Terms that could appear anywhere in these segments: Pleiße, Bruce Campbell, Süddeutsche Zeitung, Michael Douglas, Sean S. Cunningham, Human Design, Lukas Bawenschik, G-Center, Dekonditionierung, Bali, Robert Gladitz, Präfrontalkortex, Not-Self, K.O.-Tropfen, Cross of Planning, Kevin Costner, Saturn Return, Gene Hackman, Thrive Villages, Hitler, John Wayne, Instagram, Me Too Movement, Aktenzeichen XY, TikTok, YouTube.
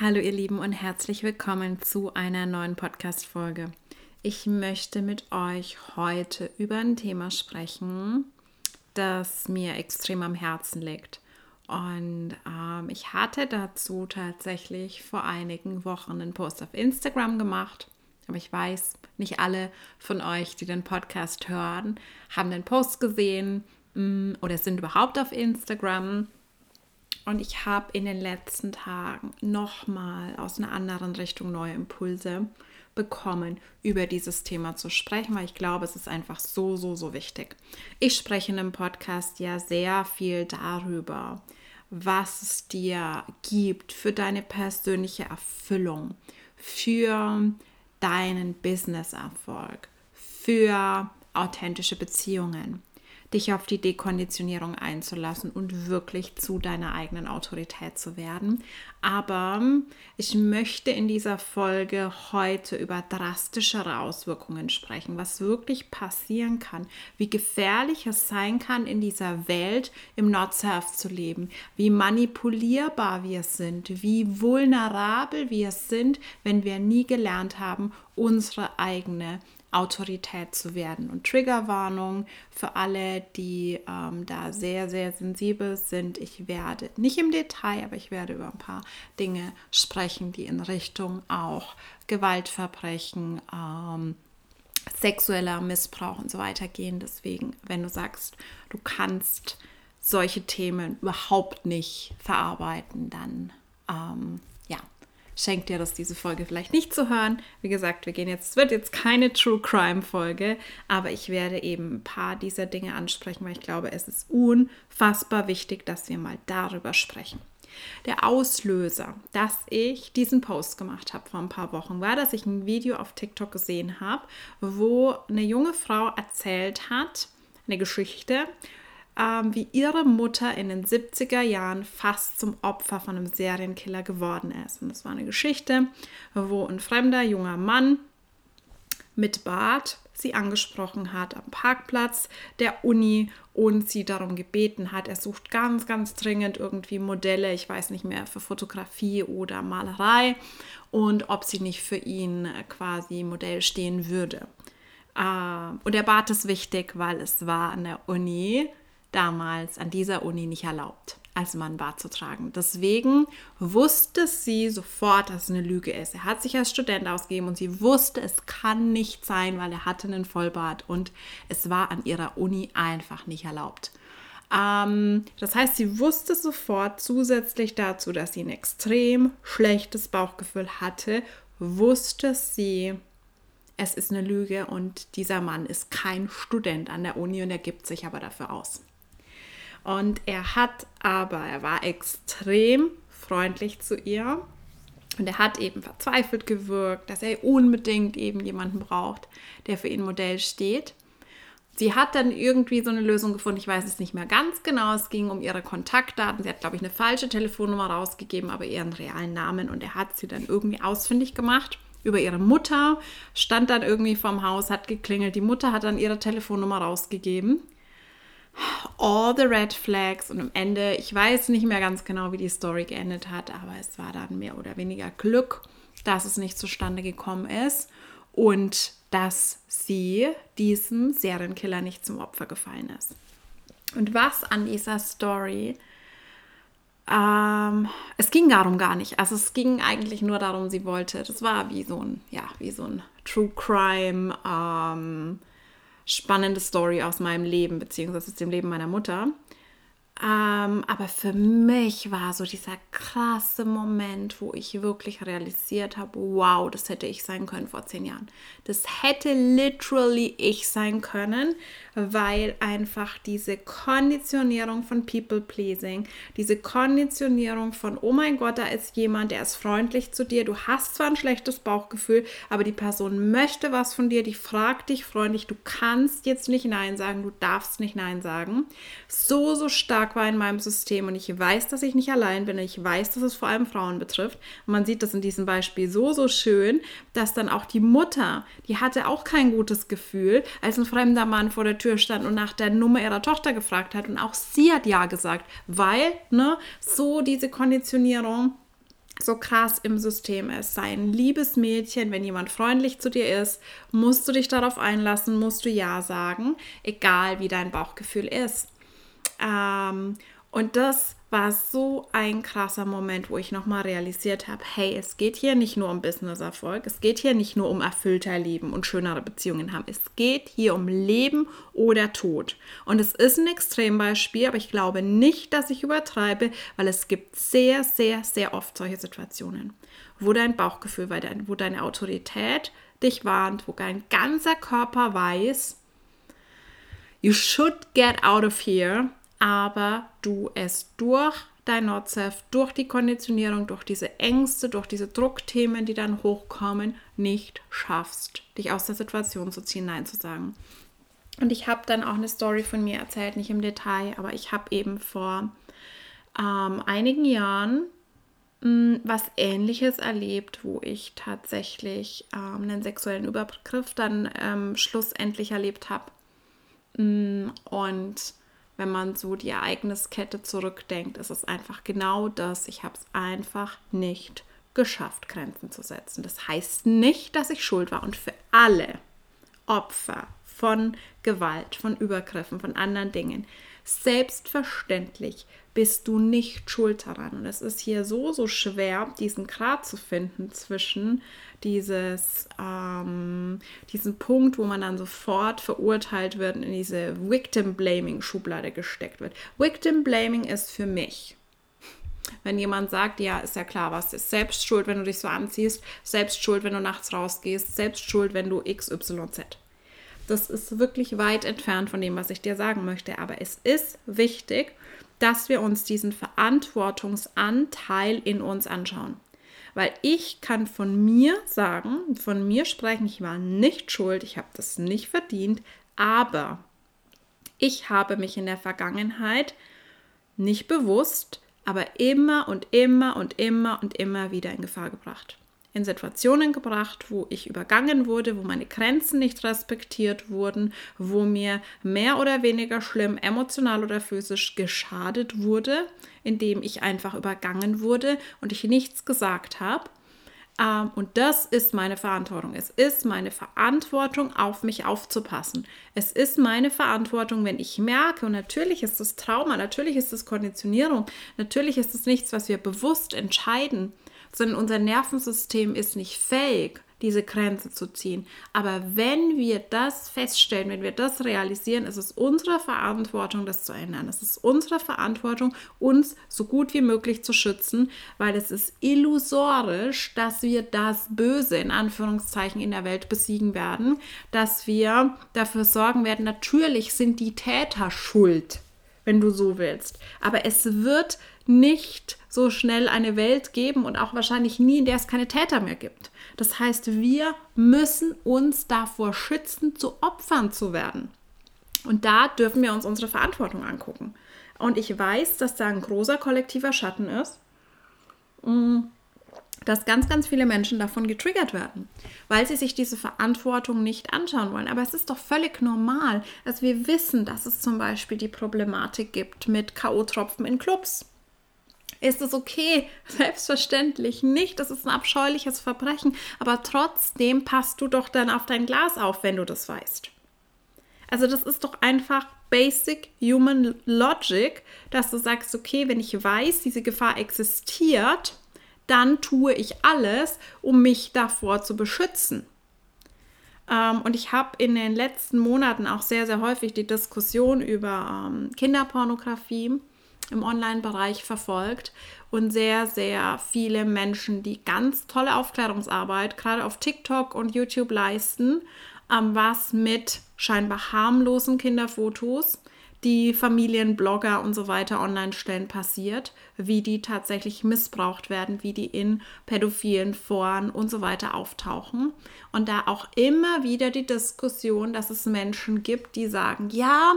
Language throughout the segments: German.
Hallo ihr Lieben und herzlich willkommen zu einer neuen Podcast-Folge. Ich möchte mit euch heute über ein Thema sprechen, das mir extrem am Herzen liegt. Und ich hatte dazu tatsächlich vor einigen Wochen einen Post auf Instagram gemacht. Aber ich weiß, nicht alle von euch, die den Podcast hören, haben den Post gesehen oder sind überhaupt auf Instagram. Und ich habe in den letzten Tagen nochmal aus einer anderen Richtung neue Impulse bekommen, über dieses Thema zu sprechen, weil ich glaube, es ist einfach so wichtig. Ich spreche in einem Podcast ja sehr viel darüber, was es dir gibt für deine persönliche Erfüllung, für deinen Business-Erfolg, für authentische Beziehungen, dich auf die Dekonditionierung einzulassen und wirklich zu deiner eigenen Autorität zu werden. Aber ich möchte in dieser Folge heute über drastischere Auswirkungen sprechen, was wirklich passieren kann, wie gefährlich es sein kann, in dieser Welt im Not-Self zu leben, wie manipulierbar wir sind, wie vulnerabel wir sind, wenn wir nie gelernt haben, unsere eigene Autorität zu werden. Und Triggerwarnung für alle, die da sehr sensibel sind. Ich werde nicht im Detail, aber ich werde über ein paar Dinge sprechen, die in Richtung auch Gewaltverbrechen, sexueller Missbrauch und so weiter gehen. Deswegen, wenn du sagst, du kannst solche Themen überhaupt nicht verarbeiten, dann schenkt dir das, diese Folge vielleicht nicht zu hören. Wie gesagt, es wird jetzt keine True-Crime-Folge, aber ich werde eben ein paar dieser Dinge ansprechen, weil ich glaube, es ist unfassbar wichtig, dass wir mal darüber sprechen. Der Auslöser, dass ich diesen Post gemacht habe vor ein paar Wochen, war, dass ich ein Video auf TikTok gesehen habe, wo eine junge Frau erzählt hat, eine Geschichte, wie ihre Mutter in den 70er Jahren fast zum Opfer von einem Serienkiller geworden ist. Und das war eine Geschichte, wo ein fremder junger Mann mit Bart sie angesprochen hat am Parkplatz der Uni und sie darum gebeten hat. Er sucht ganz dringend irgendwie Modelle, ich weiß nicht mehr, für Fotografie oder Malerei und ob sie nicht für ihn quasi Modell stehen würde. Und der Bart ist wichtig, weil es war an der Uni damals an dieser Uni nicht erlaubt, als Mann Bart zu tragen. Deswegen wusste sie sofort, dass es eine Lüge ist. Er hat sich als Student ausgegeben und sie wusste, es kann nicht sein, weil er hatte einen Vollbart und es war an ihrer Uni einfach nicht erlaubt. Das heißt, sie wusste sofort zusätzlich dazu, dass sie ein extrem schlechtes Bauchgefühl hatte, wusste sie, es ist eine Lüge und dieser Mann ist kein Student an der Uni und er gibt sich aber dafür aus. Und er war extrem freundlich zu ihr und er hat eben verzweifelt gewirkt, dass er unbedingt eben jemanden braucht, der für ihn Modell steht. Sie hat dann irgendwie so eine Lösung gefunden, ich weiß es nicht mehr ganz genau, es ging um ihre Kontaktdaten, sie hat, glaube ich, eine falsche Telefonnummer rausgegeben, aber ihren realen Namen und er hat sie dann irgendwie ausfindig gemacht. Über ihre Mutter, stand dann irgendwie vorm Haus, hat geklingelt. Die Mutter hat dann ihre Telefonnummer rausgegeben. All the red flags und am Ende, ich weiß nicht mehr ganz genau, wie die Story geendet hat, aber es war dann mehr oder weniger Glück, dass es nicht zustande gekommen ist und dass sie diesem Serienkiller nicht zum Opfer gefallen ist. Und was an dieser Story... es ging darum gar nicht. Also es ging eigentlich nur darum, sie wollte, das war wie so ein True Crime, spannende Story aus meinem Leben, beziehungsweise aus dem Leben meiner Mutter. Aber für mich war so dieser krasse Moment, wo ich wirklich realisiert habe, wow, das hätte ich sein können vor 10 Jahren. Das hätte literally ich sein können, weil einfach diese Konditionierung von People-Pleasing, diese Konditionierung von, oh mein Gott, da ist jemand, der ist freundlich zu dir, du hast zwar ein schlechtes Bauchgefühl, aber die Person möchte was von dir, die fragt dich freundlich, du kannst jetzt nicht Nein sagen, du darfst nicht Nein sagen. So stark war in meinem System und ich weiß, dass ich nicht allein bin. Ich weiß, dass es vor allem Frauen betrifft. Man sieht das in diesem Beispiel so schön, dass dann auch die Mutter, die hatte auch kein gutes Gefühl, als ein fremder Mann vor der Tür stand und nach der Nummer ihrer Tochter gefragt hat und auch sie hat ja gesagt, weil so diese Konditionierung so krass im System ist. Sei ein liebes Mädchen, wenn jemand freundlich zu dir ist, musst du dich darauf einlassen, musst du Ja sagen, egal wie dein Bauchgefühl ist. Und das war so ein krasser Moment, wo ich nochmal realisiert habe, hey, es geht hier nicht nur um Business-Erfolg, es geht hier nicht nur um erfüllter Leben und schönere Beziehungen haben, es geht hier um Leben oder Tod. Und es ist ein Extrembeispiel, aber ich glaube nicht, dass ich übertreibe, weil es gibt sehr, sehr, sehr oft solche Situationen, wo dein Bauchgefühl, wo deine Autorität dich warnt, wo dein ganzer Körper weiß, you should get out of here, aber du es durch dein Not-Self, durch die Konditionierung, durch diese Ängste, durch diese Druckthemen, die dann hochkommen, nicht schaffst, dich aus der Situation zu ziehen, Nein zu sagen. Und ich habe dann auch eine Story von mir erzählt, nicht im Detail, aber ich habe eben vor einigen Jahren was Ähnliches erlebt, wo ich tatsächlich einen sexuellen Übergriff dann schlussendlich erlebt habe. Und wenn man so die Ereigniskette zurückdenkt, ist es einfach genau das. Ich habe es einfach nicht geschafft, Grenzen zu setzen. Das heißt nicht, dass ich schuld war. Und für alle Opfer von Gewalt, von Übergriffen, von anderen Dingen, selbstverständlich bist du nicht schuld daran. Und es ist hier so, so schwer, diesen Grat zu finden zwischen diesen Punkt, wo man dann sofort verurteilt wird und in diese Victim-Blaming-Schublade gesteckt wird. Victim-Blaming ist für mich, wenn jemand sagt, ja, ist ja klar, was ist selbst schuld, wenn du dich so anziehst, selbst schuld, wenn du nachts rausgehst, selbst schuld, wenn du XYZ. Das ist wirklich weit entfernt von dem, was ich dir sagen möchte. Aber es ist wichtig, dass wir uns diesen Verantwortungsanteil in uns anschauen. Weil ich kann von mir sagen, von mir sprechen, ich war nicht schuld, ich habe das nicht verdient, aber ich habe mich in der Vergangenheit nicht bewusst, aber immer und immer und immer und immer wieder in Gefahr gebracht. In Situationen gebracht, wo ich übergangen wurde, wo meine Grenzen nicht respektiert wurden, wo mir mehr oder weniger schlimm emotional oder physisch geschadet wurde, indem ich einfach übergangen wurde und ich nichts gesagt habe. Und das ist meine Verantwortung. Es ist meine Verantwortung, auf mich aufzupassen. Es ist meine Verantwortung, wenn ich merke, und natürlich ist das Trauma, natürlich ist das Konditionierung, natürlich ist es nichts, was wir bewusst entscheiden, sondern unser Nervensystem ist nicht fähig, diese Grenze zu ziehen. Aber wenn wir das feststellen, wenn wir das realisieren, ist es unsere Verantwortung, das zu ändern. Es ist unsere Verantwortung, uns so gut wie möglich zu schützen, weil es ist illusorisch, dass wir das Böse in Anführungszeichen in der Welt besiegen werden, dass wir dafür sorgen werden, natürlich sind die Täter schuld, wenn du so willst. Aber es wird nicht so schnell eine Welt geben und auch wahrscheinlich nie, in der es keine Täter mehr gibt. Das heißt, wir müssen uns davor schützen, zu Opfern zu werden. Und da dürfen wir uns unsere Verantwortung angucken. Und ich weiß, dass da ein großer kollektiver Schatten ist, dass ganz, ganz viele Menschen davon getriggert werden, weil sie sich diese Verantwortung nicht anschauen wollen. Aber es ist doch völlig normal, dass wir wissen, dass es zum Beispiel die Problematik gibt mit K.O.-Tropfen in Clubs. Ist es okay? Selbstverständlich nicht. Das ist ein abscheuliches Verbrechen. Aber trotzdem passt du doch dann auf dein Glas auf, wenn du das weißt. Also das ist doch einfach basic human logic, dass du sagst, okay, wenn ich weiß, diese Gefahr existiert, dann tue ich alles, um mich davor zu beschützen. Und ich habe in den letzten Monaten auch sehr, sehr häufig die Diskussion über Kinderpornografie im Online-Bereich verfolgt und sehr, sehr viele Menschen, die ganz tolle Aufklärungsarbeit gerade auf TikTok und YouTube leisten, was mit scheinbar harmlosen Kinderfotos, die Familienblogger und so weiter online stellen, passiert, wie die tatsächlich missbraucht werden, wie die in pädophilen Foren und so weiter auftauchen. Und da auch immer wieder die Diskussion, dass es Menschen gibt, die sagen, ja,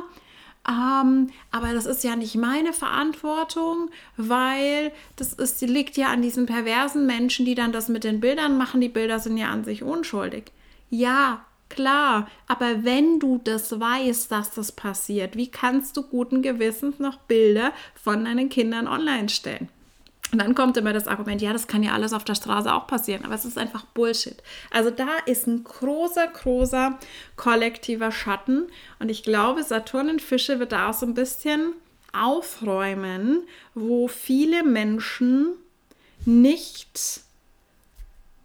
aber das ist ja nicht meine Verantwortung, weil das liegt ja an diesen perversen Menschen, die dann das mit den Bildern machen. Die Bilder sind ja an sich unschuldig. Ja, klar, aber wenn du das weißt, dass das passiert, wie kannst du guten Gewissens noch Bilder von deinen Kindern online stellen? Und dann kommt immer das Argument, ja, das kann ja alles auf der Straße auch passieren, aber es ist einfach Bullshit. Also da ist ein großer, großer kollektiver Schatten und ich glaube, Saturn in Fische wird da auch so ein bisschen aufräumen, wo viele Menschen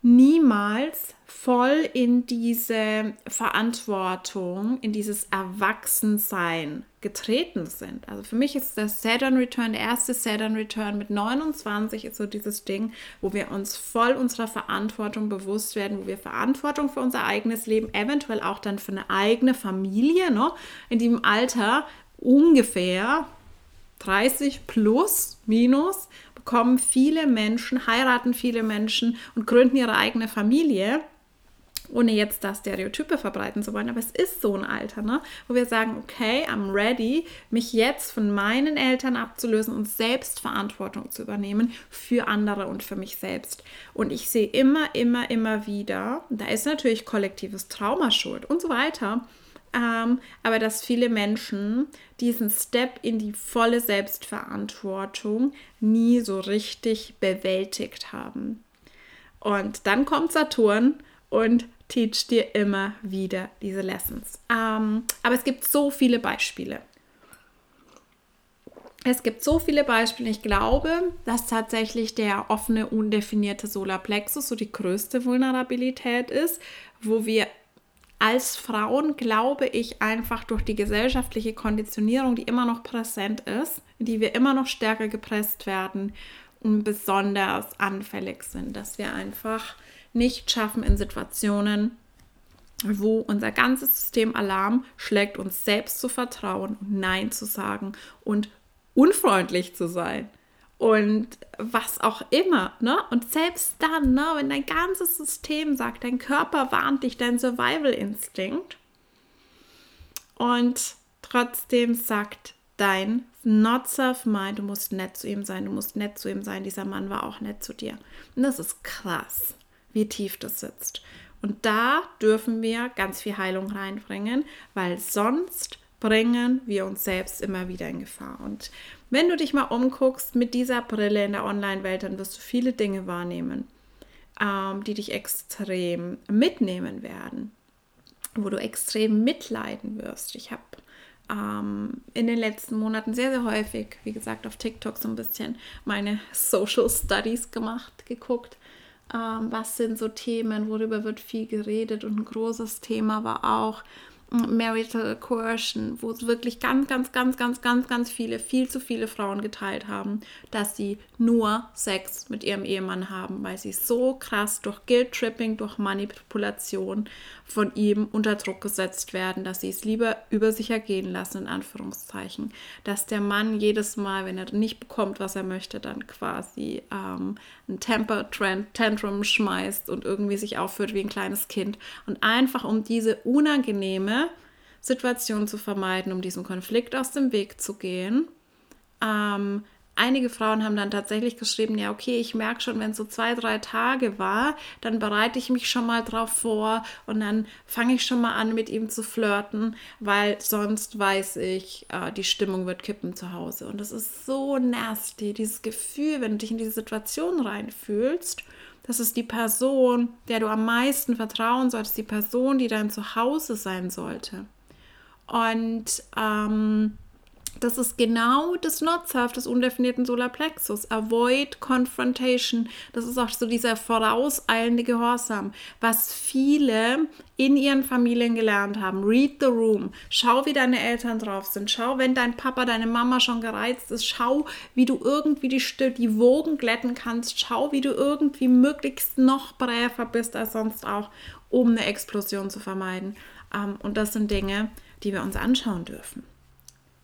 niemals voll in diese Verantwortung, in dieses Erwachsensein getreten sind. Also für mich ist der Saturn Return, der erste Saturn Return mit 29 ist so dieses Ding, wo wir uns voll unserer Verantwortung bewusst werden, wo wir Verantwortung für unser eigenes Leben, eventuell auch dann für eine eigene Familie, ne? In diesem Alter ungefähr 30 plus, minus, bekommen viele Menschen, heiraten viele Menschen und gründen ihre eigene Familie, ohne jetzt da Stereotype verbreiten zu wollen, aber es ist so ein Alter, ne? Wo wir sagen, okay, I'm ready, mich jetzt von meinen Eltern abzulösen und selbst Verantwortung zu übernehmen für andere und für mich selbst. Und ich sehe immer wieder, da ist natürlich kollektives Trauma schuld und so weiter, aber dass viele Menschen diesen Step in die volle Selbstverantwortung nie so richtig bewältigt haben. Und dann kommt Saturn und teacht dir immer wieder diese Lessons. Aber es gibt so viele Beispiele. Ich glaube, dass tatsächlich der offene, undefinierte Solarplexus so die größte Vulnerabilität ist, wo wir als Frauen, glaube ich, einfach durch die gesellschaftliche Konditionierung, die immer noch präsent ist, die wir immer noch stärker gepresst werden und besonders anfällig sind, dass wir einfach nicht schaffen in Situationen, wo unser ganzes System Alarm schlägt, uns selbst zu vertrauen, Nein zu sagen und unfreundlich zu sein. Und was auch immer, ne? Und selbst dann, ne, wenn dein ganzes System sagt, dein Körper warnt dich, dein Survival-Instinkt und trotzdem sagt dein Not-Self-Mind, du musst nett zu ihm sein, dieser Mann war auch nett zu dir. Und das ist krass, wie tief das sitzt. Und da dürfen wir ganz viel Heilung reinbringen, weil sonst bringen wir uns selbst immer wieder in Gefahr. Und wenn du dich mal umguckst mit dieser Brille in der Online-Welt, dann wirst du viele Dinge wahrnehmen, die dich extrem mitnehmen werden, wo du extrem mitleiden wirst. Ich habe in den letzten Monaten sehr, sehr häufig, wie gesagt, auf TikTok so ein bisschen meine Social Studies geguckt. Was sind so Themen, worüber wird viel geredet? Und ein großes Thema war auch Marital Coercion, wo es wirklich ganz viele, viel zu viele Frauen geteilt haben, dass sie nur Sex mit ihrem Ehemann haben, weil sie so krass durch Guilt-Tripping, durch Manipulation von ihm unter Druck gesetzt werden, dass sie es lieber über sich ergehen lassen, in Anführungszeichen. Dass der Mann jedes Mal, wenn er nicht bekommt, was er möchte, dann quasi ein Temper-Tantrum schmeißt und irgendwie sich aufführt wie ein kleines Kind. Und einfach um diese unangenehme Situationen zu vermeiden, um diesem Konflikt aus dem Weg zu gehen. Einige Frauen haben dann tatsächlich geschrieben, ja okay, ich merke schon, wenn es so 2-3 Tage war, dann bereite ich mich schon mal drauf vor und dann fange ich schon mal an, mit ihm zu flirten, weil sonst weiß ich, die Stimmung wird kippen zu Hause. Und das ist so nasty, dieses Gefühl, wenn du dich in diese Situation reinfühlst. Das ist die Person, der du am meisten vertrauen solltest, die Person, die dein Zuhause sein sollte. Und das ist genau das Not-Self des undefinierten Solarplexus. Avoid Confrontation. Das ist auch so dieser vorauseilende Gehorsam, was viele in ihren Familien gelernt haben. Read the room. Schau, wie deine Eltern drauf sind. Schau, wenn dein Papa, deine Mama schon gereizt ist. Schau, wie du irgendwie die Wogen glätten kannst. Schau, wie du irgendwie möglichst noch bräver bist als sonst auch, um eine Explosion zu vermeiden. Und das sind Dinge, die wir uns anschauen dürfen.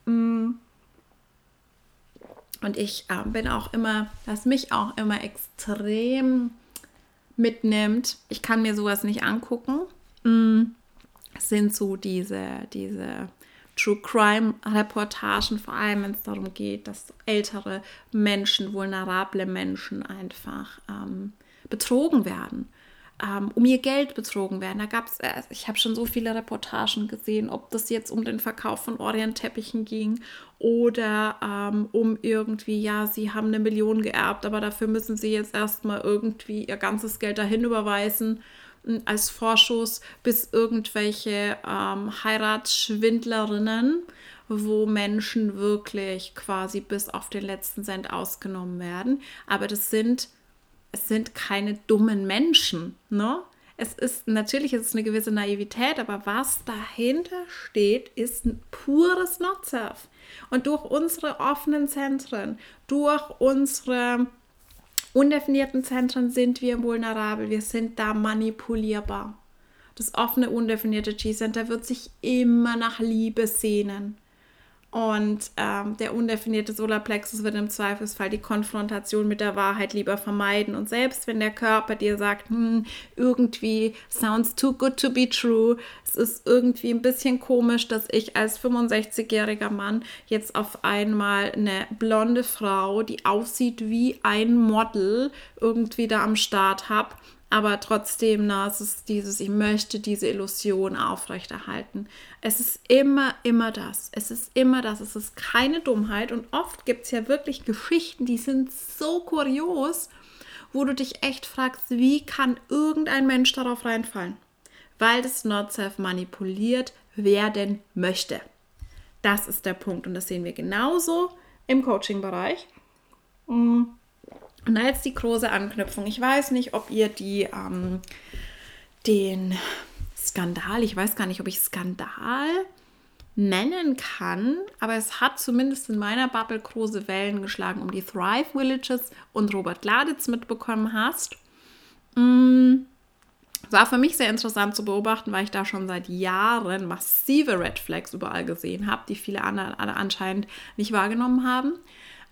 Und ich was mich auch immer extrem mitnimmt, ich kann mir sowas nicht angucken, sind so diese True Crime Reportagen, vor allem wenn es darum geht, dass ältere Menschen, vulnerable Menschen einfach betrogen werden. um ihr Geld betrogen werden. Da gab's, ich habe schon so viele Reportagen gesehen, ob das jetzt um den Verkauf von Orientteppichen ging oder um irgendwie, ja, sie haben 1 Million geerbt, aber dafür müssen sie jetzt erstmal irgendwie ihr ganzes Geld dahin überweisen als Vorschuss, bis irgendwelche Heiratsschwindlerinnen, wo Menschen wirklich quasi bis auf den letzten Cent ausgenommen werden. Aber es sind keine dummen Menschen, ne? Natürlich ist es eine gewisse Naivität, aber was dahinter steht, ist ein pures Not-Self. Und durch unsere offenen Zentren, durch unsere undefinierten Zentren sind wir vulnerabel, wir sind da manipulierbar. Das offene, undefinierte G-Center wird sich immer nach Liebe sehnen. Und der undefinierte Solarplexus wird im Zweifelsfall die Konfrontation mit der Wahrheit lieber vermeiden. Und selbst wenn der Körper dir sagt, irgendwie sounds too good to be true, es ist irgendwie ein bisschen komisch, dass ich als 65-jähriger Mann jetzt auf einmal eine blonde Frau, die aussieht wie ein Model, irgendwie da am Start habe. Aber trotzdem, es ist dieses, ich möchte diese Illusion aufrechterhalten. Es ist immer das. Es ist keine Dummheit. Und oft gibt es ja wirklich Geschichten, die sind so kurios, wo du dich echt fragst, wie kann irgendein Mensch darauf reinfallen? Weil das Not-Self manipuliert werden möchte. Das ist der Punkt. Und das sehen wir genauso im Coaching-Bereich. Und da jetzt die große Anknüpfung. Ich weiß nicht, ob ihr den Skandal, ich weiß gar nicht, ob ich Skandal nennen kann, aber es hat zumindest in meiner Bubble große Wellen geschlagen, um die Thrive Villages und Robert Gladitz mitbekommen hast. War für mich sehr interessant zu beobachten, weil ich da schon seit Jahren massive Red Flags überall gesehen habe, die viele andere anscheinend nicht wahrgenommen haben.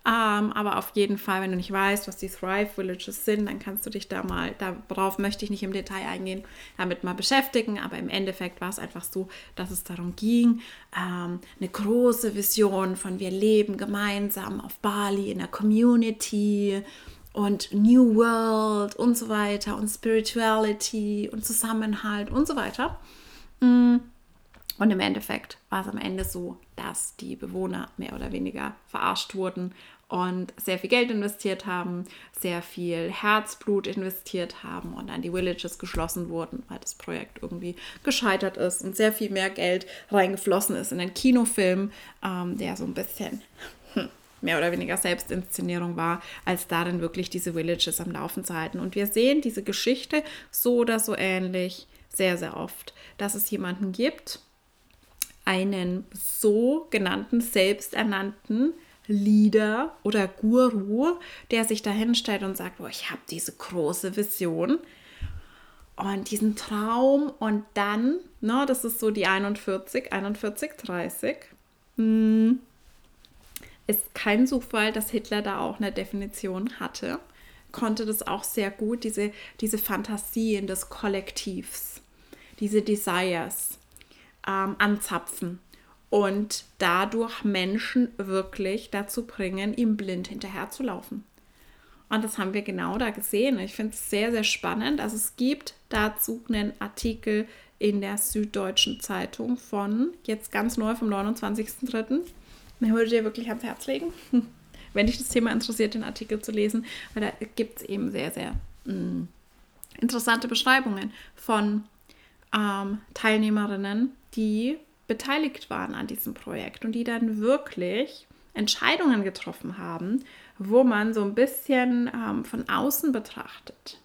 Aber auf jeden Fall, wenn du nicht weißt, was die Thrive Villages sind, dann kannst du dich da mal, darauf möchte ich nicht im Detail eingehen, damit mal beschäftigen. Aber im Endeffekt war es einfach so, dass es darum ging, eine große Vision von wir leben gemeinsam auf Bali in der Community und New World und so weiter und Spirituality und Zusammenhalt und so weiter. Und im Endeffekt war es am Ende so, dass die Bewohner mehr oder weniger verarscht wurden und sehr viel Geld investiert haben, sehr viel Herzblut investiert haben und dann die Villages geschlossen wurden, weil das Projekt irgendwie gescheitert ist und sehr viel mehr Geld reingeflossen ist in einen Kinofilm, der so ein bisschen mehr oder weniger Selbstinszenierung war, als darin wirklich diese Villages am Laufen zu halten. Und wir sehen diese Geschichte so oder so ähnlich sehr, sehr oft, dass es jemanden gibt, einen sogenannten, selbsternannten Leader oder Guru, der sich dahinstellt und sagt, oh, ich habe diese große Vision und diesen Traum und dann, das ist so die 41, 30, ist kein Zufall, dass Hitler da auch eine Definition hatte, konnte das auch sehr gut, diese Fantasien des Kollektivs, diese Desires, anzapfen und dadurch Menschen wirklich dazu bringen, ihm blind hinterherzulaufen. Und das haben wir genau da gesehen. Ich finde es sehr, sehr spannend. Also es gibt dazu einen Artikel in der Süddeutschen Zeitung von jetzt ganz neu vom 29.03. Ich würde dir wirklich ans Herz legen, wenn dich das Thema interessiert, den Artikel zu lesen, weil da gibt es eben sehr, sehr interessante Beschreibungen von Teilnehmerinnen, die beteiligt waren an diesem Projekt und die dann wirklich Entscheidungen getroffen haben, wo man so ein bisschen von außen betrachtet,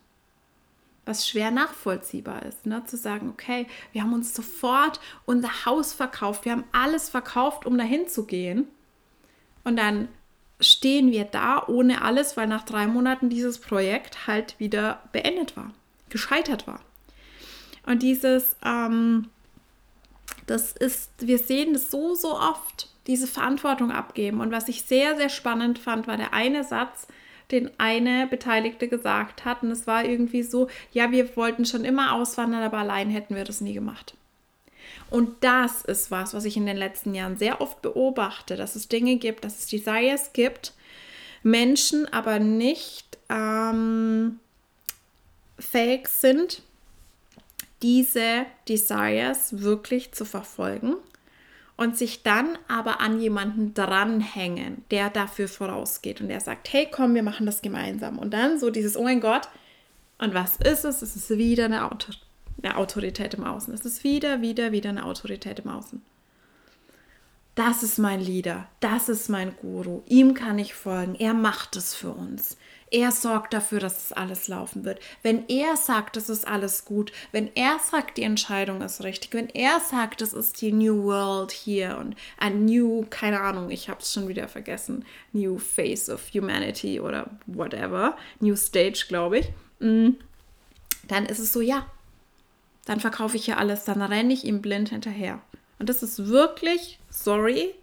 was schwer nachvollziehbar ist, zu sagen, okay, wir haben uns sofort unser Haus verkauft, wir haben alles verkauft, um dahin zu gehen und dann stehen wir da ohne alles, weil nach 3 Monaten dieses Projekt halt wieder beendet war, gescheitert war. Und dieses, das ist, wir sehen das so, so oft, diese Verantwortung abgeben. Und was ich sehr, sehr spannend fand, war der eine Satz, den eine Beteiligte gesagt hat. Und es war irgendwie so, ja, wir wollten schon immer auswandern, aber allein hätten wir das nie gemacht. Und das ist was ich in den letzten Jahren sehr oft beobachte, dass es Dinge gibt, dass es Desires gibt, Menschen aber nicht fähig sind, diese Desires wirklich zu verfolgen und sich dann aber an jemanden dranhängen, der dafür vorausgeht und der sagt, hey, komm, wir machen das gemeinsam. Und dann so dieses, oh mein Gott, und was ist es? Es ist wieder eine Autorität im Außen. Es ist wieder eine Autorität im Außen. Das ist mein Leader, das ist mein Guru, ihm kann ich folgen, er macht es für uns. Er sorgt dafür, dass es alles laufen wird. Wenn er sagt, es ist alles gut, wenn er sagt, die Entscheidung ist richtig, wenn er sagt, es ist die New World hier und a new, keine Ahnung, ich habe es schon wieder vergessen, New Face of Humanity oder whatever, New Stage, glaube ich, dann ist es so, ja, dann verkaufe ich hier alles, dann renne ich ihm blind hinterher. Und das ist wirklich, sorry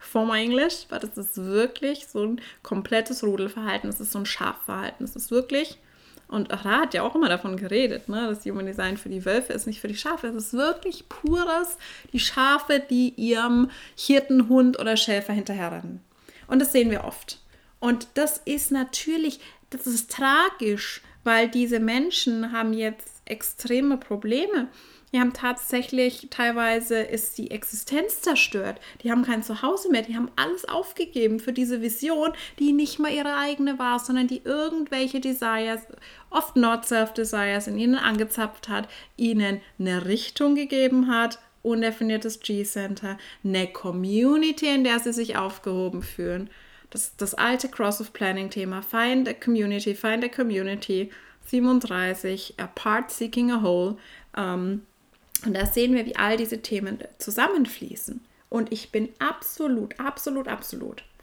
for my English, aber das ist wirklich so ein komplettes Rudelverhalten, das ist so ein Schafverhalten, das ist wirklich, und Ra hat ja auch immer davon geredet, ne, dass Human Design für die Wölfe ist, nicht für die Schafe, das ist wirklich pures, die Schafe, die ihrem Hirtenhund oder Schäfer hinterherrennen. Und das sehen wir oft. Und das ist natürlich, das ist tragisch, weil diese Menschen haben jetzt extreme Probleme. Die haben tatsächlich, teilweise ist die Existenz zerstört. Die haben kein Zuhause mehr, die haben alles aufgegeben für diese Vision, die nicht mal ihre eigene war, sondern die irgendwelche Desires, oft Not-Self-Desires in ihnen angezapft hat, ihnen eine Richtung gegeben hat, undefiniertes G-Center, eine Community, in der sie sich aufgehoben fühlen. Das alte Cross of Planning Thema, find a community, 37, apart seeking a whole, und da sehen wir, wie all diese Themen zusammenfließen. Und ich bin absolut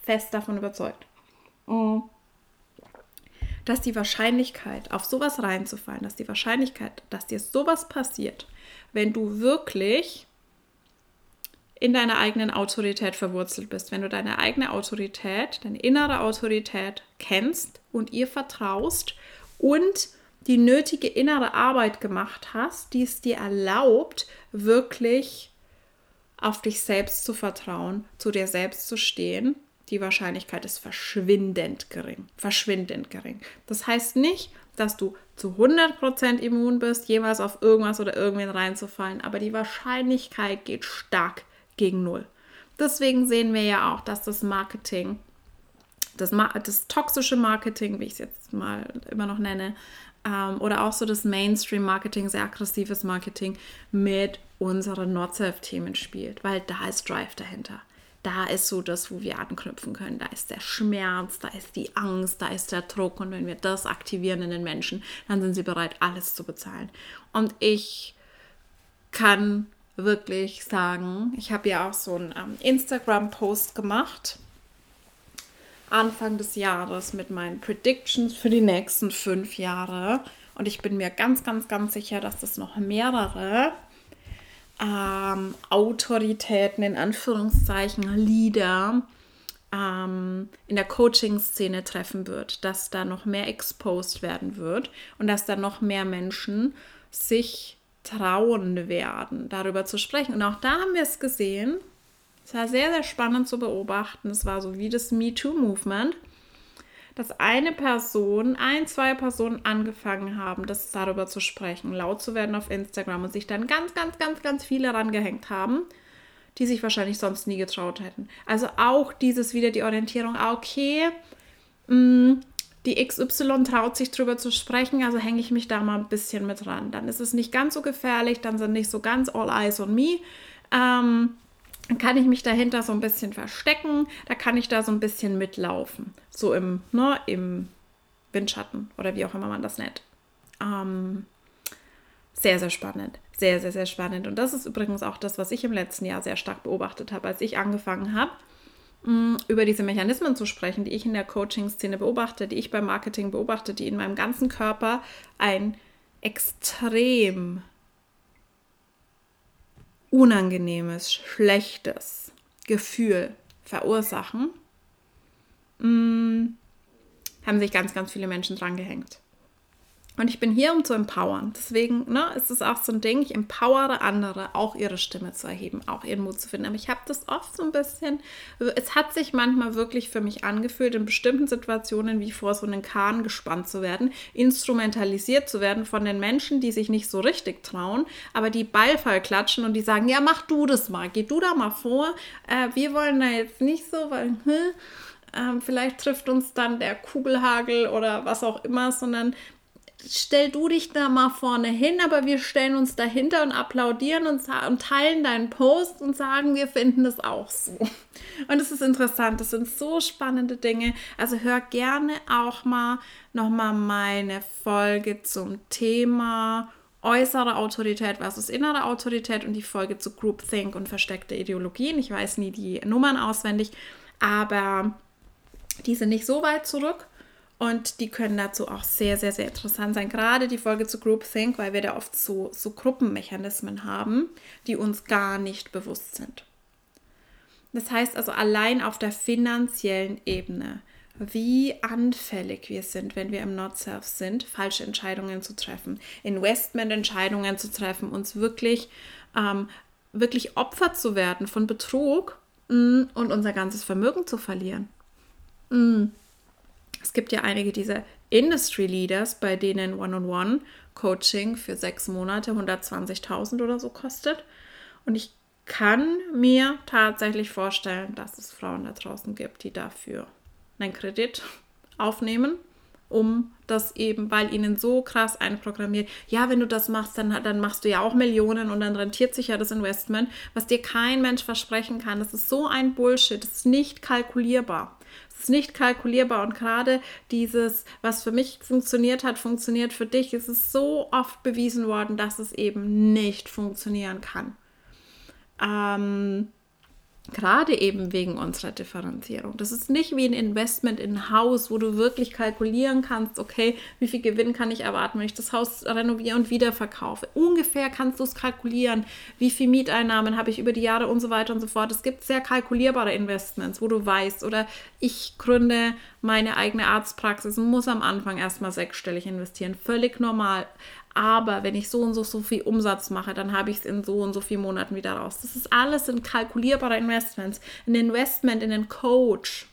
fest davon überzeugt, dass die Wahrscheinlichkeit, auf sowas reinzufallen, dass die Wahrscheinlichkeit, dass dir sowas passiert, wenn du wirklich in deiner eigenen Autorität verwurzelt bist, wenn du deine eigene Autorität, deine innere Autorität kennst und ihr vertraust und die nötige innere Arbeit gemacht hast, die es dir erlaubt, wirklich auf dich selbst zu vertrauen, zu dir selbst zu stehen, die Wahrscheinlichkeit ist verschwindend gering. Verschwindend gering. Das heißt nicht, dass du zu 100% immun bist, jemals auf irgendwas oder irgendwen reinzufallen, aber die Wahrscheinlichkeit geht stark gegen Null. Deswegen sehen wir ja auch, dass das Marketing, das toxische Marketing, wie ich es jetzt mal immer noch nenne, oder auch so das Mainstream-Marketing, sehr aggressives Marketing mit unseren Not-Self-Themen spielt, weil da ist Drive dahinter. Da ist so das, wo wir anknüpfen können. Da ist der Schmerz, da ist die Angst, da ist der Druck. Und wenn wir das aktivieren in den Menschen, dann sind sie bereit, alles zu bezahlen. Und ich kann wirklich sagen, ich habe ja auch so einen Instagram-Post gemacht, Anfang des Jahres mit meinen Predictions für die nächsten 5 Jahre. Und ich bin mir ganz sicher, dass das noch mehrere Autoritäten, in Anführungszeichen Leader, in der Coaching-Szene treffen wird, dass da noch mehr exposed werden wird und dass da noch mehr Menschen sich trauen werden, darüber zu sprechen. Und auch da haben wir es gesehen. Es war sehr spannend zu beobachten. Es war so wie das Me Too Movement, dass eine Person, 2 Personen angefangen haben, das darüber zu sprechen, laut zu werden auf Instagram und sich dann ganz viele rangehängt haben, die sich wahrscheinlich sonst nie getraut hätten. Also auch dieses wieder die Orientierung, okay, die XY traut sich drüber zu sprechen, also hänge ich mich da mal ein bisschen mit ran. Dann ist es nicht ganz so gefährlich, dann sind nicht so ganz all eyes on me. Dann kann ich mich dahinter so ein bisschen verstecken, da kann ich da so ein bisschen mitlaufen, so im Windschatten oder wie auch immer man das nennt. Sehr spannend, sehr spannend. Und das ist übrigens auch das, was ich im letzten Jahr sehr stark beobachtet habe, als ich angefangen habe, über diese Mechanismen zu sprechen, die ich in der Coaching-Szene beobachte, die ich beim Marketing beobachte, die in meinem ganzen Körper ein extrem unangenehmes, schlechtes Gefühl verursachen, haben sich ganz viele Menschen dran gehängt. Und ich bin hier, um zu empowern. Deswegen ist es auch so ein Ding, ich empowere andere, auch ihre Stimme zu erheben, auch ihren Mut zu finden. Aber ich habe das oft so ein bisschen, es hat sich manchmal wirklich für mich angefühlt, in bestimmten Situationen wie vor so einen Kahn gespannt zu werden, instrumentalisiert zu werden von den Menschen, die sich nicht so richtig trauen, aber die Beifall klatschen und die sagen, ja, mach du das mal, geh du da mal vor, wir wollen da jetzt nicht so, weil... vielleicht trifft uns dann der Kugelhagel oder was auch immer, sondern stell du dich da mal vorne hin, aber wir stellen uns dahinter und applaudieren und teilen deinen Post und sagen, wir finden das auch so. Und es ist interessant, das sind so spannende Dinge. Also hör gerne auch mal nochmal meine Folge zum Thema äußere Autorität versus innere Autorität und die Folge zu Groupthink und versteckte Ideologien. Ich weiß nie die Nummern auswendig, aber die sind nicht so weit zurück und die können dazu auch sehr, sehr, sehr interessant sein. Gerade die Folge zu Groupthink, weil wir da oft so Gruppenmechanismen haben, die uns gar nicht bewusst sind. Das heißt also allein auf der finanziellen Ebene, wie anfällig wir sind, wenn wir im Not-Self sind, falsche Entscheidungen zu treffen, Investmententscheidungen zu treffen, uns wirklich Opfer zu werden von Betrug und unser ganzes Vermögen zu verlieren. Es gibt ja einige dieser Industry Leaders, bei denen One-on-One-Coaching für 6 Monate 120.000 oder so kostet. Und ich kann mir tatsächlich vorstellen, dass es Frauen da draußen gibt, die dafür einen Kredit aufnehmen, um das eben, weil ihnen so krass einprogrammiert, ja, wenn du das machst, dann machst du ja auch Millionen und dann rentiert sich ja das Investment, was dir kein Mensch versprechen kann. Das ist so ein Bullshit, das ist nicht kalkulierbar. Es ist nicht kalkulierbar und gerade dieses, was für mich funktioniert hat, funktioniert für dich. Es ist so oft bewiesen worden, dass es eben nicht funktionieren kann. Gerade eben wegen unserer Differenzierung. Das ist nicht wie ein Investment in ein Haus, wo du wirklich kalkulieren kannst, okay, wie viel Gewinn kann ich erwarten, wenn ich das Haus renoviere und wiederverkaufe. Ungefähr kannst du es kalkulieren, wie viel Mieteinnahmen habe ich über die Jahre und so weiter und so fort. Es gibt sehr kalkulierbare Investments, wo du weißt, oder ich gründe meine eigene Arztpraxis und muss am Anfang erstmal 6-stellig investieren. Völlig normal. Aber wenn ich so viel Umsatz mache, dann habe ich es in so und so vielen Monaten wieder raus. Das ist alles in kalkulierbare Investments. Ein Investment in einen Coach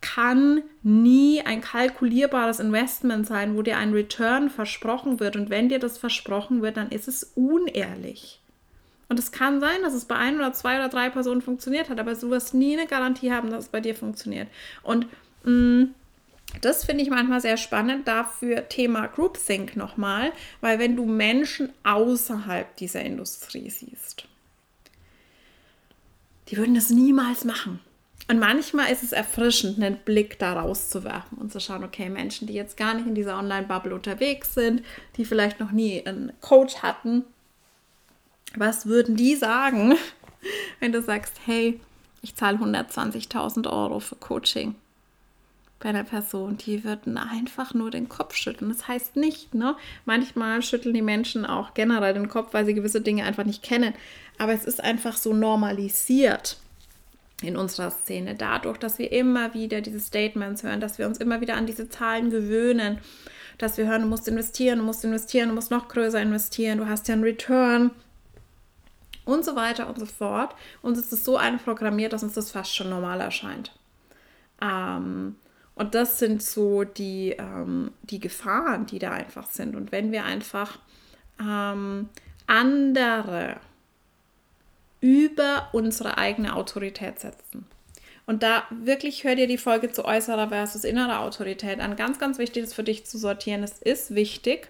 kann nie ein kalkulierbares Investment sein, wo dir ein Return versprochen wird. Und wenn dir das versprochen wird, dann ist es unehrlich. Und es kann sein, dass es bei 1 oder 2 oder 3 Personen funktioniert hat, aber du wirst nie eine Garantie haben, dass es bei dir funktioniert. Und das finde ich manchmal sehr spannend, dafür Thema Groupthink nochmal, weil wenn du Menschen außerhalb dieser Industrie siehst, die würden das niemals machen. Und manchmal ist es erfrischend, einen Blick da rauszuwerfen und zu schauen, okay, Menschen, die jetzt gar nicht in dieser Online-Bubble unterwegs sind, die vielleicht noch nie einen Coach hatten, was würden die sagen, wenn du sagst, hey, ich zahle 120.000 € für Coaching? Bei einer Person, die würden einfach nur den Kopf schütteln. Das heißt nicht, manchmal schütteln die Menschen auch generell den Kopf, weil sie gewisse Dinge einfach nicht kennen. Aber es ist einfach so normalisiert in unserer Szene, dadurch, dass wir immer wieder diese Statements hören, dass wir uns immer wieder an diese Zahlen gewöhnen, dass wir hören, du musst investieren, du musst investieren, du musst noch größer investieren, du hast ja einen Return und so weiter und so fort. Uns ist es so einprogrammiert, dass uns das fast schon normal erscheint. Und das sind so die Gefahren, die da einfach sind. Und wenn wir einfach andere über unsere eigene Autorität setzen. Und da wirklich hör dir die Folge zu äußerer versus innerer Autorität an. Ganz, ganz wichtig ist für dich zu sortieren. Es ist wichtig,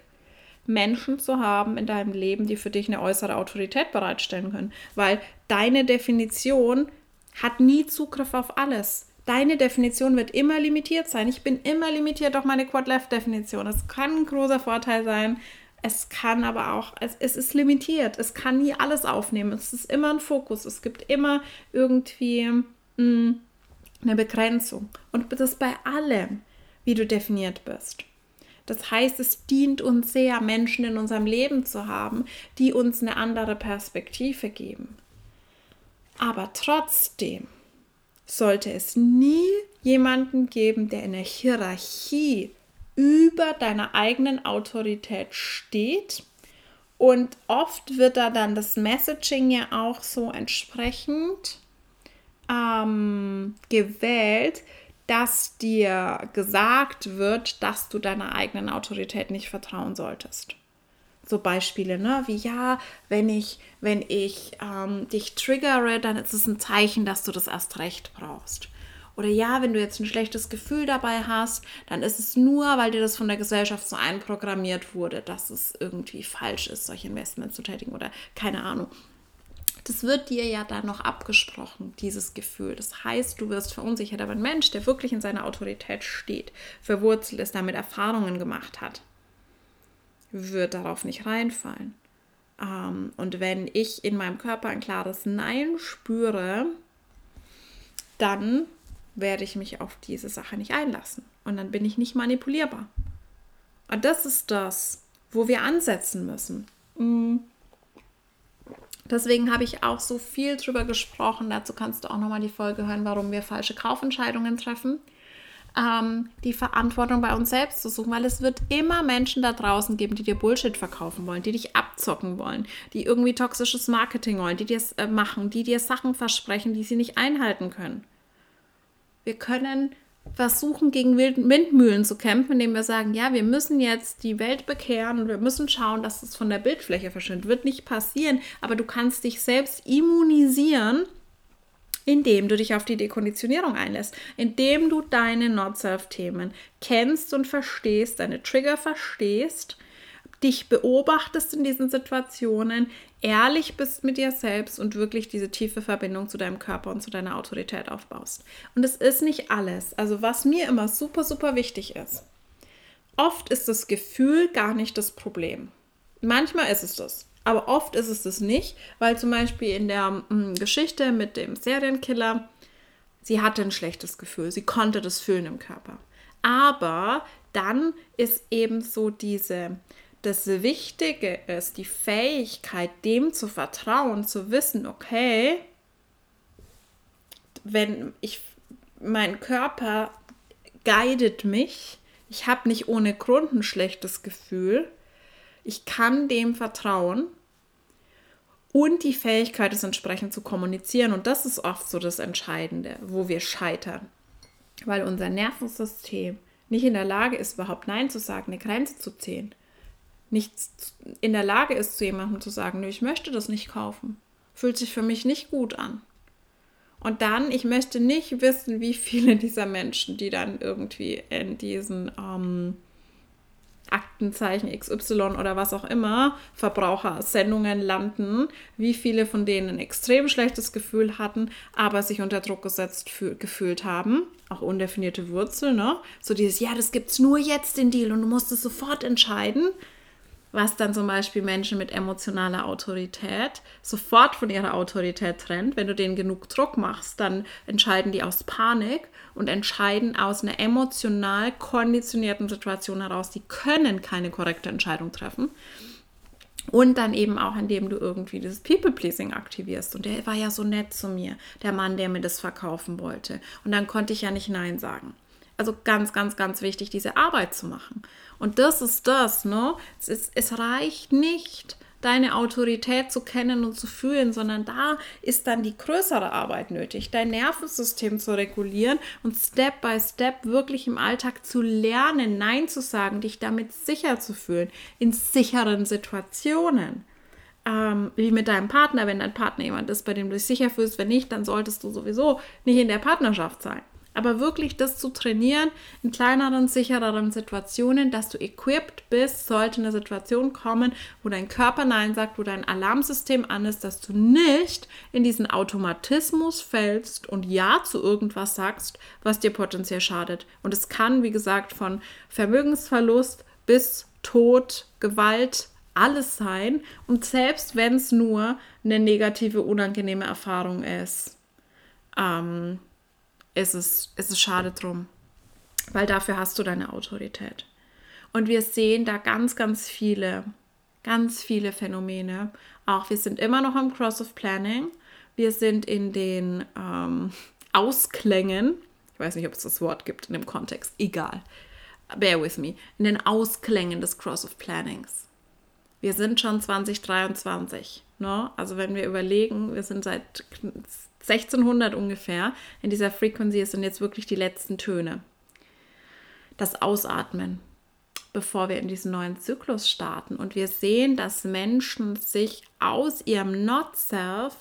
Menschen zu haben in deinem Leben, die für dich eine äußere Autorität bereitstellen können. Weil deine Definition hat nie Zugriff auf alles. Deine Definition wird immer limitiert sein. Ich bin immer limitiert durch meine Quad-Left-Definition. Das kann ein großer Vorteil sein. Es kann aber auch, es ist limitiert. Es kann nie alles aufnehmen. Es ist immer ein Fokus. Es gibt immer irgendwie eine Begrenzung. Und das bei allem, wie du definiert bist. Das heißt, es dient uns sehr, Menschen in unserem Leben zu haben, die uns eine andere Perspektive geben. Aber trotzdem sollte es nie jemanden geben, der in der Hierarchie über deiner eigenen Autorität steht. Und oft wird da dann das Messaging ja auch so entsprechend gewählt, dass dir gesagt wird, dass du deiner eigenen Autorität nicht vertrauen solltest. So Beispiele, ne? Wie ja, wenn ich dich triggere, dann ist es ein Zeichen, dass du das erst recht brauchst. Oder ja, wenn du jetzt ein schlechtes Gefühl dabei hast, dann ist es nur, weil dir das von der Gesellschaft so einprogrammiert wurde, dass es irgendwie falsch ist, solche Investments zu tätigen oder keine Ahnung. Das wird dir ja dann noch abgesprochen, dieses Gefühl. Das heißt, du wirst verunsichert. Aber ein Mensch, der wirklich in seiner Autorität steht, verwurzelt ist, damit Erfahrungen gemacht hat, wird darauf nicht reinfallen. Und wenn ich in meinem Körper ein klares Nein spüre, dann werde ich mich auf diese Sache nicht einlassen. Und dann bin ich nicht manipulierbar. Und das ist das, wo wir ansetzen müssen. Deswegen habe ich auch so viel drüber gesprochen. Dazu kannst du auch nochmal die Folge hören, warum wir falsche Kaufentscheidungen treffen. Die Verantwortung bei uns selbst zu suchen, weil es wird immer Menschen da draußen geben, die dir Bullshit verkaufen wollen, die dich abzocken wollen, die irgendwie toxisches Marketing wollen, die dir machen, die dir Sachen versprechen, die sie nicht einhalten können. Wir können versuchen, gegen Windmühlen zu kämpfen, indem wir sagen, ja, wir müssen jetzt die Welt bekehren und wir müssen schauen, dass es von der Bildfläche verschwindet. Wird nicht passieren, aber du kannst dich selbst immunisieren, indem du dich auf die Dekonditionierung einlässt, indem du deine Not-Self-Themen kennst und verstehst, deine Trigger verstehst, dich beobachtest in diesen Situationen, ehrlich bist mit dir selbst und wirklich diese tiefe Verbindung zu deinem Körper und zu deiner Autorität aufbaust. Und es ist nicht alles. Also was mir immer super, super wichtig ist, oft ist das Gefühl gar nicht das Problem. Manchmal ist es das, aber oft ist es das nicht, weil zum Beispiel in der Geschichte mit dem Serienkiller, sie hatte ein schlechtes Gefühl, sie konnte das fühlen im Körper. Aber dann ist eben so das Wichtige ist, die Fähigkeit, dem zu vertrauen, zu wissen, okay, wenn mein Körper guidet mich, ich habe nicht ohne Grund ein schlechtes Gefühl, ich kann dem vertrauen und die Fähigkeit, es entsprechend zu kommunizieren. Und das ist oft so das Entscheidende, wo wir scheitern, weil unser Nervensystem nicht in der Lage ist, überhaupt Nein zu sagen, eine Grenze zu ziehen. Nicht in der Lage ist, zu jemandem zu sagen, nö, ich möchte das nicht kaufen. Fühlt sich für mich nicht gut an. Und dann, ich möchte nicht wissen, wie viele dieser Menschen, die dann irgendwie in diesen Aktenzeichen XY oder was auch immer, Verbrauchersendungen landen, wie viele von denen ein extrem schlechtes Gefühl hatten, aber sich unter Druck gesetzt gefühlt haben, auch undefinierte Wurzel, ne? So dieses, ja, das gibt's nur jetzt den Deal und du musst es sofort entscheiden, was dann zum Beispiel Menschen mit emotionaler Autorität sofort von ihrer Autorität trennt. Wenn du denen genug Druck machst, dann entscheiden die aus Panik und entscheiden aus einer emotional konditionierten Situation heraus. Die können keine korrekte Entscheidung treffen. Und dann eben auch, indem du irgendwie dieses People-Pleasing aktivierst. Und der war ja so nett zu mir, der Mann, der mir das verkaufen wollte. Und dann konnte ich ja nicht Nein sagen. Also ganz, ganz, ganz wichtig, diese Arbeit zu machen. Und das ist das, ne? Es reicht nicht, deine Autorität zu kennen und zu fühlen, sondern da ist dann die größere Arbeit nötig, dein Nervensystem zu regulieren und Step by Step wirklich im Alltag zu lernen, Nein zu sagen, dich damit sicher zu fühlen, in sicheren Situationen. Wie mit deinem Partner, wenn dein Partner jemand ist, bei dem du dich sicher fühlst, wenn nicht, dann solltest du sowieso nicht in der Partnerschaft sein. Aber wirklich das zu trainieren in kleineren, sichereren Situationen, dass du equipped bist, sollte eine Situation kommen, wo dein Körper Nein sagt, wo dein Alarmsystem an ist, dass du nicht in diesen Automatismus fällst und Ja zu irgendwas sagst, was dir potenziell schadet. Und es kann, wie gesagt, von Vermögensverlust bis Tod, Gewalt, alles sein. Und selbst wenn es nur eine negative, unangenehme Erfahrung ist, Es ist schade drum, weil dafür hast du deine Autorität. Und wir sehen da ganz, ganz viele Phänomene. Auch wir sind immer noch am Cross of Planning. Wir sind in den Ausklängen. Ich weiß nicht, ob es das Wort gibt in dem Kontext. Egal. bear with me, in den Ausklängen des Cross of Plannings. Wir sind schon 2023, ne? Also wenn wir überlegen, wir sind seit 1600 ungefähr in dieser Frequency, es sind jetzt wirklich die letzten Töne. Das Ausatmen, bevor wir in diesen neuen Zyklus starten. Und wir sehen, dass Menschen sich aus ihrem Not-Self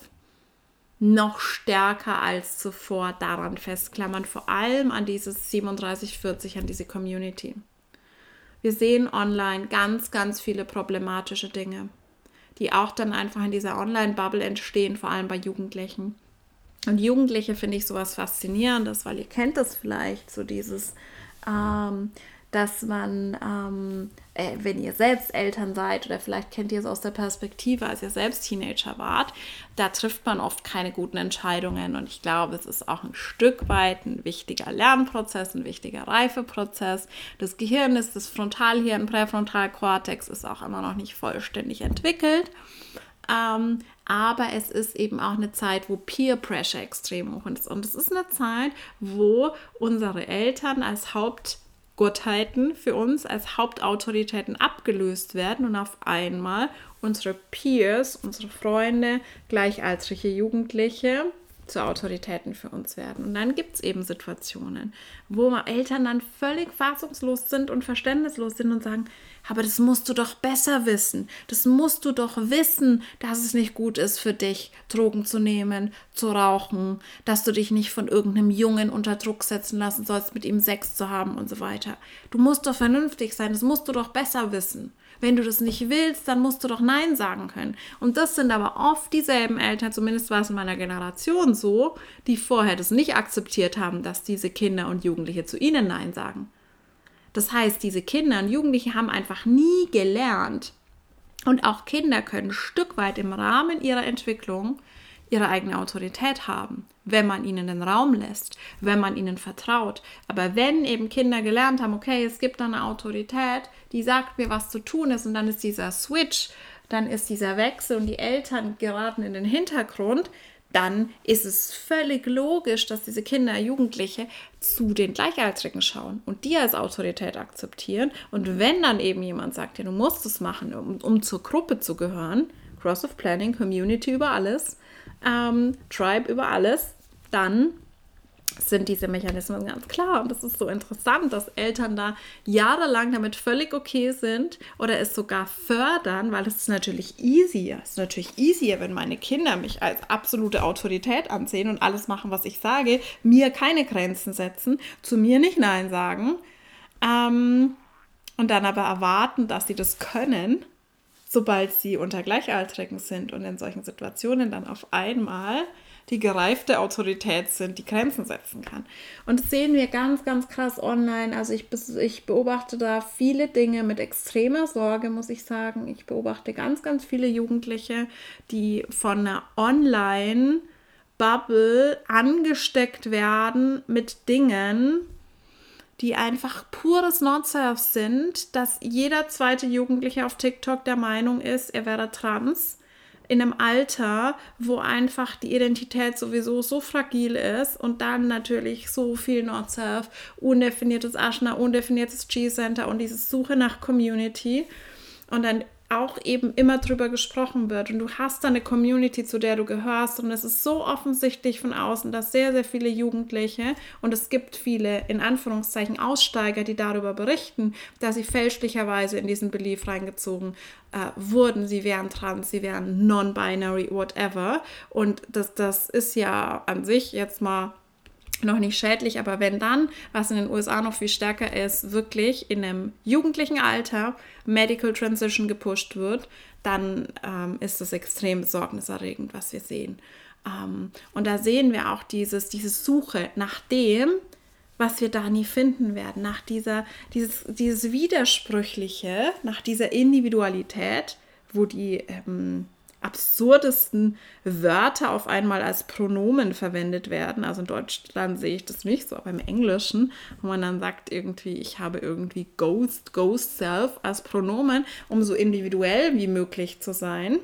noch stärker als zuvor daran festklammern, vor allem an dieses 3740, an diese Community. Wir sehen online ganz, ganz viele problematische Dinge, die auch dann einfach in dieser Online-Bubble entstehen, vor allem bei Jugendlichen. Und Jugendliche finde ich sowas Faszinierendes, weil ihr kennt das vielleicht, so dieses, dass man, wenn ihr selbst Eltern seid oder vielleicht kennt ihr es aus der Perspektive, als ihr selbst Teenager wart, da trifft man oft keine guten Entscheidungen. Und ich glaube, es ist auch ein Stück weit ein wichtiger Lernprozess, ein wichtiger Reifeprozess. Das Gehirn ist das Frontalhirn, Präfrontalkortex ist auch immer noch nicht vollständig entwickelt. Aber es ist eben auch eine Zeit, wo Peer Pressure extrem hoch ist. Und es ist eine Zeit, wo unsere Eltern als Hauptgottheiten für uns, als Hauptautoritäten abgelöst werden und auf einmal unsere Peers, unsere Freunde, gleichaltrige Jugendliche zu Autoritäten für uns werden. Und dann gibt es eben Situationen, wo Eltern dann völlig fassungslos sind und verständnislos sind und sagen, aber das musst du doch besser wissen. Das musst du doch wissen, dass es nicht gut ist für dich, Drogen zu nehmen, zu rauchen, dass du dich nicht von irgendeinem Jungen unter Druck setzen lassen sollst, mit ihm Sex zu haben und so weiter. Du musst doch vernünftig sein, das musst du doch besser wissen. Wenn du das nicht willst, dann musst du doch Nein sagen können. Und das sind aber oft dieselben Eltern, zumindest war es in meiner Generation so, die vorher das nicht akzeptiert haben, dass diese Kinder und Jugendliche zu ihnen Nein sagen. Das heißt, diese Kinder und Jugendliche haben einfach nie gelernt. Und auch Kinder können ein Stück weit im Rahmen ihrer Entwicklung ihre eigene Autorität haben, wenn man ihnen den Raum lässt, wenn man ihnen vertraut. Aber wenn eben Kinder gelernt haben, okay, es gibt da eine Autorität, die sagt mir, was zu tun ist, und dann ist dieser Switch, dann ist dieser Wechsel und die Eltern geraten in den Hintergrund, dann ist es völlig logisch, dass diese Kinder, Jugendliche zu den Gleichaltrigen schauen und die als Autorität akzeptieren. Und wenn dann eben jemand sagt, ja, du musst es machen, um zur Gruppe zu gehören, Cross of Planning, Community über alles, Tribe über alles, dann sind diese Mechanismen ganz klar. Und das ist so interessant, dass Eltern da jahrelang damit völlig okay sind oder es sogar fördern, weil es ist natürlich easier. Es ist natürlich easier, wenn meine Kinder mich als absolute Autorität ansehen und alles machen, was ich sage, mir keine Grenzen setzen, zu mir nicht Nein sagen, und dann aber erwarten, dass sie das können, sobald sie unter Gleichaltrigen sind und in solchen Situationen dann auf einmal die gereifte Autorität sind, die Grenzen setzen kann. Und das sehen wir ganz, ganz krass online. Also ich beobachte da viele Dinge mit extremer Sorge, muss ich sagen. Ich beobachte ganz, ganz viele Jugendliche, die von einer Online-Bubble angesteckt werden mit Dingen, die einfach pures Not-Self sind, dass jeder zweite Jugendliche auf TikTok der Meinung ist, er wäre trans, in einem Alter, wo einfach die Identität sowieso so fragil ist und dann natürlich so viel Not-Self, undefiniertes Ashna, undefiniertes G-Center und diese Suche nach Community und dann auch eben immer drüber gesprochen wird und du hast da eine Community, zu der du gehörst, und es ist so offensichtlich von außen, dass sehr, sehr viele Jugendliche, und es gibt viele, in Anführungszeichen, Aussteiger, die darüber berichten, dass sie fälschlicherweise in diesen Belief reingezogen wurden, sie wären trans, sie wären non-binary, whatever, und das ist ja an sich jetzt mal noch nicht schädlich, aber wenn dann, was in den USA noch viel stärker ist, wirklich in einem jugendlichen Alter Medical Transition gepusht wird, dann ist das extrem besorgniserregend, was wir sehen. Und da sehen wir auch diese Suche nach dem, was wir da nie finden werden, nach dieses Widersprüchliche, nach dieser Individualität, wo die absurdesten Wörter auf einmal als Pronomen verwendet werden. Also in Deutschland sehe ich das nicht so, aber im Englischen, wo man dann sagt irgendwie, ich habe irgendwie Ghost Self als Pronomen, um so individuell wie möglich zu sein,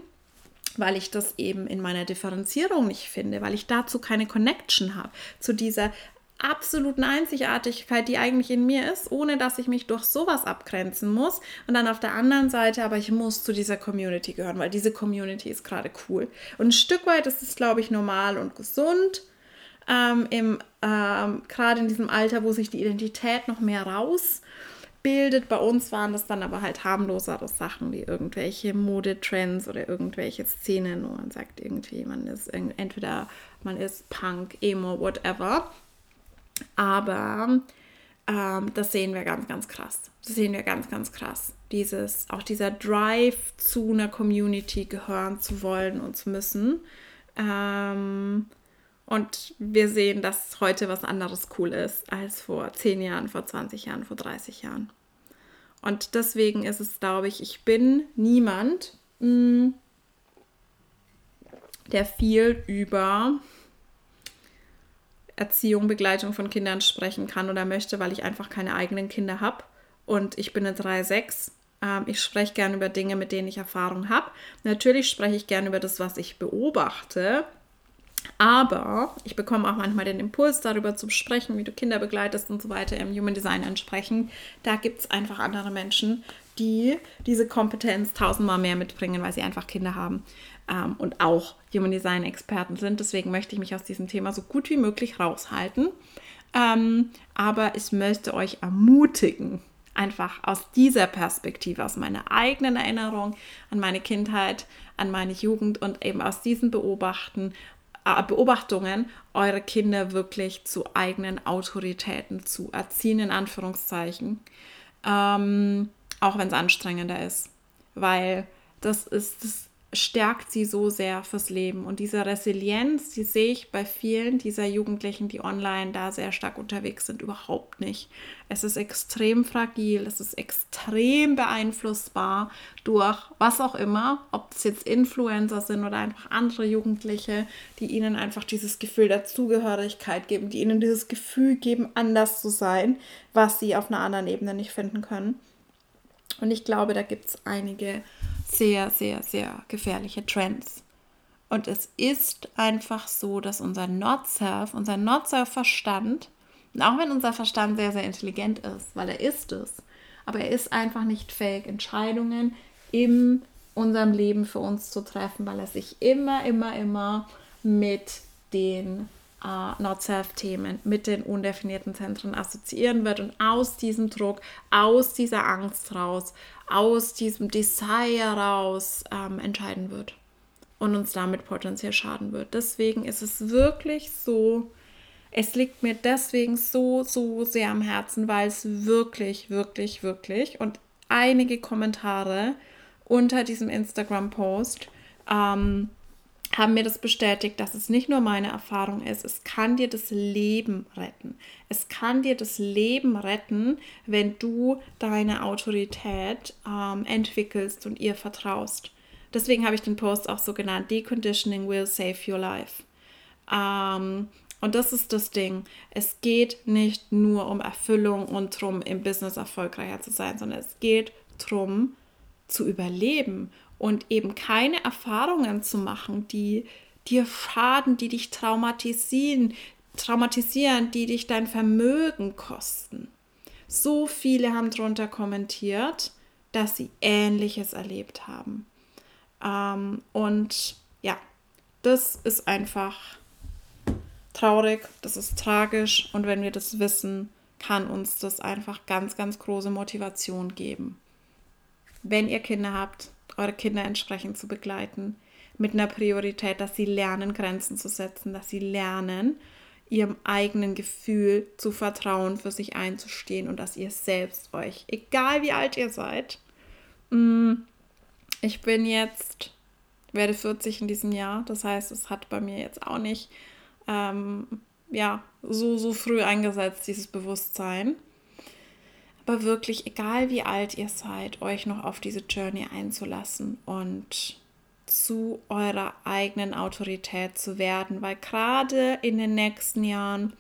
weil ich das eben in meiner Differenzierung nicht finde, weil ich dazu keine Connection habe, zu dieser absoluten Einzigartigkeit, die eigentlich in mir ist, ohne dass ich mich durch sowas abgrenzen muss. Und dann auf der anderen Seite, aber ich muss zu dieser Community gehören, weil diese Community ist gerade cool. Und ein Stück weit ist es, glaube ich, normal und gesund, gerade in diesem Alter, wo sich die Identität noch mehr rausbildet. Bei uns waren das dann aber halt harmlosere Sachen, wie irgendwelche Modetrends oder irgendwelche Szenen, wo man sagt irgendwie, man ist entweder man ist Punk, Emo, whatever. Aber das sehen wir ganz, ganz krass. Dieses, auch dieser Drive, zu einer Community gehören zu wollen und zu müssen. Und wir sehen, dass heute was anderes cool ist als vor 10 Jahren, vor 20 Jahren, vor 30 Jahren. Und deswegen ist es, glaube ich, ich bin niemand, der viel über Erziehung, Begleitung von Kindern sprechen kann oder möchte, weil ich einfach keine eigenen Kinder habe und ich bin eine 3/6. Ich spreche gerne über Dinge, mit denen ich Erfahrung habe. Natürlich spreche ich gerne über das, was ich beobachte, aber ich bekomme auch manchmal den Impuls, darüber zu sprechen, wie du Kinder begleitest und so weiter im Human Design entsprechend. Da gibt es einfach andere Menschen, die diese Kompetenz 1000-mal mehr mitbringen, weil sie einfach Kinder haben und auch Human Design Experten sind. Deswegen möchte ich mich aus diesem Thema so gut wie möglich raushalten. Aber ich möchte euch ermutigen, einfach aus dieser Perspektive, aus meiner eigenen Erinnerung an meine Kindheit, an meine Jugend und eben aus diesen Beobachtungen eure Kinder wirklich zu eigenen Autoritäten zu erziehen, in Anführungszeichen. Auch wenn es anstrengender ist, weil das stärkt sie so sehr fürs Leben. Und diese Resilienz, die sehe ich bei vielen dieser Jugendlichen, die online da sehr stark unterwegs sind, überhaupt nicht. Es ist extrem fragil, es ist extrem beeinflussbar durch was auch immer, ob es jetzt Influencer sind oder einfach andere Jugendliche, die ihnen einfach dieses Gefühl der Zugehörigkeit geben, die ihnen dieses Gefühl geben, anders zu sein, was sie auf einer anderen Ebene nicht finden können. Und ich glaube, da gibt es einige sehr, sehr, sehr gefährliche Trends. Und es ist einfach so, dass unser Not-Self, unser Not-Self-Verstand, auch wenn unser Verstand sehr, sehr intelligent ist, weil er ist es, aber er ist einfach nicht fähig, Entscheidungen in unserem Leben für uns zu treffen, weil er sich immer mit den Not-Self-Themen, mit den undefinierten Zentren assoziieren wird und aus diesem Druck, aus dieser Angst raus, aus diesem Desire raus entscheiden wird und uns damit potenziell schaden wird. Deswegen ist es wirklich so, es liegt mir deswegen so, so sehr am Herzen, weil es wirklich und einige Kommentare unter diesem Instagram-Post haben mir das bestätigt, dass es nicht nur meine Erfahrung ist, es kann dir das Leben retten. Es kann dir das Leben retten, wenn du deine Autorität entwickelst und ihr vertraust. Deswegen habe ich den Post auch so genannt, Dekonditioning will save your life. Und das ist das Ding. Es geht nicht nur um Erfüllung und darum, im Business erfolgreicher zu sein, sondern es geht darum, zu überleben. Und eben keine Erfahrungen zu machen, die dir schaden, die dich traumatisieren, die dich dein Vermögen kosten. So viele haben darunter kommentiert, dass sie Ähnliches erlebt haben. Und ja, das ist einfach traurig, das ist tragisch. Und wenn wir das wissen, kann uns das einfach ganz, ganz große Motivation geben. Wenn ihr Kinder habt, eure Kinder entsprechend zu begleiten, mit einer Priorität, dass sie lernen, Grenzen zu setzen, dass sie lernen, ihrem eigenen Gefühl zu vertrauen, für sich einzustehen und dass ihr selbst euch, egal wie alt ihr seid, ich bin jetzt, werde 40 in diesem Jahr, das heißt, es hat bei mir jetzt auch nicht so früh eingesetzt, dieses Bewusstsein. Aber wirklich, egal wie alt ihr seid, euch noch auf diese Journey einzulassen und zu eurer eigenen Autorität zu werden, weil gerade in den nächsten Jahren,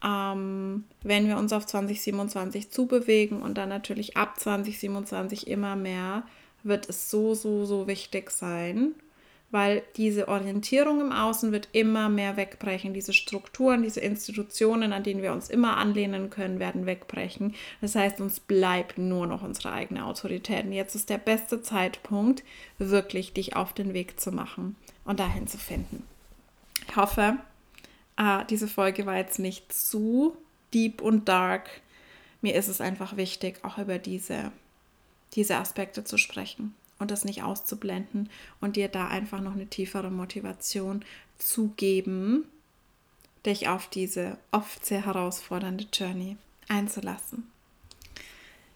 wenn wir uns auf 2027 zubewegen und dann natürlich ab 2027 immer mehr, wird es so wichtig sein, weil diese Orientierung im Außen wird immer mehr wegbrechen. Diese Strukturen, diese Institutionen, an denen wir uns immer anlehnen können, werden wegbrechen. Das heißt, uns bleibt nur noch unsere eigene Autorität. Und jetzt ist der beste Zeitpunkt, wirklich dich auf den Weg zu machen und dahin zu finden. Ich hoffe, diese Folge war jetzt nicht zu deep und dark. Mir ist es einfach wichtig, auch über diese Aspekte zu sprechen und das nicht auszublenden und dir da einfach noch eine tiefere Motivation zu geben, dich auf diese oft sehr herausfordernde Journey einzulassen.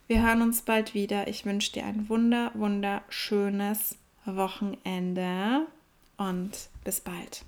Wir hören uns bald wieder. Ich wünsche dir ein wunderschönes Wochenende und bis bald.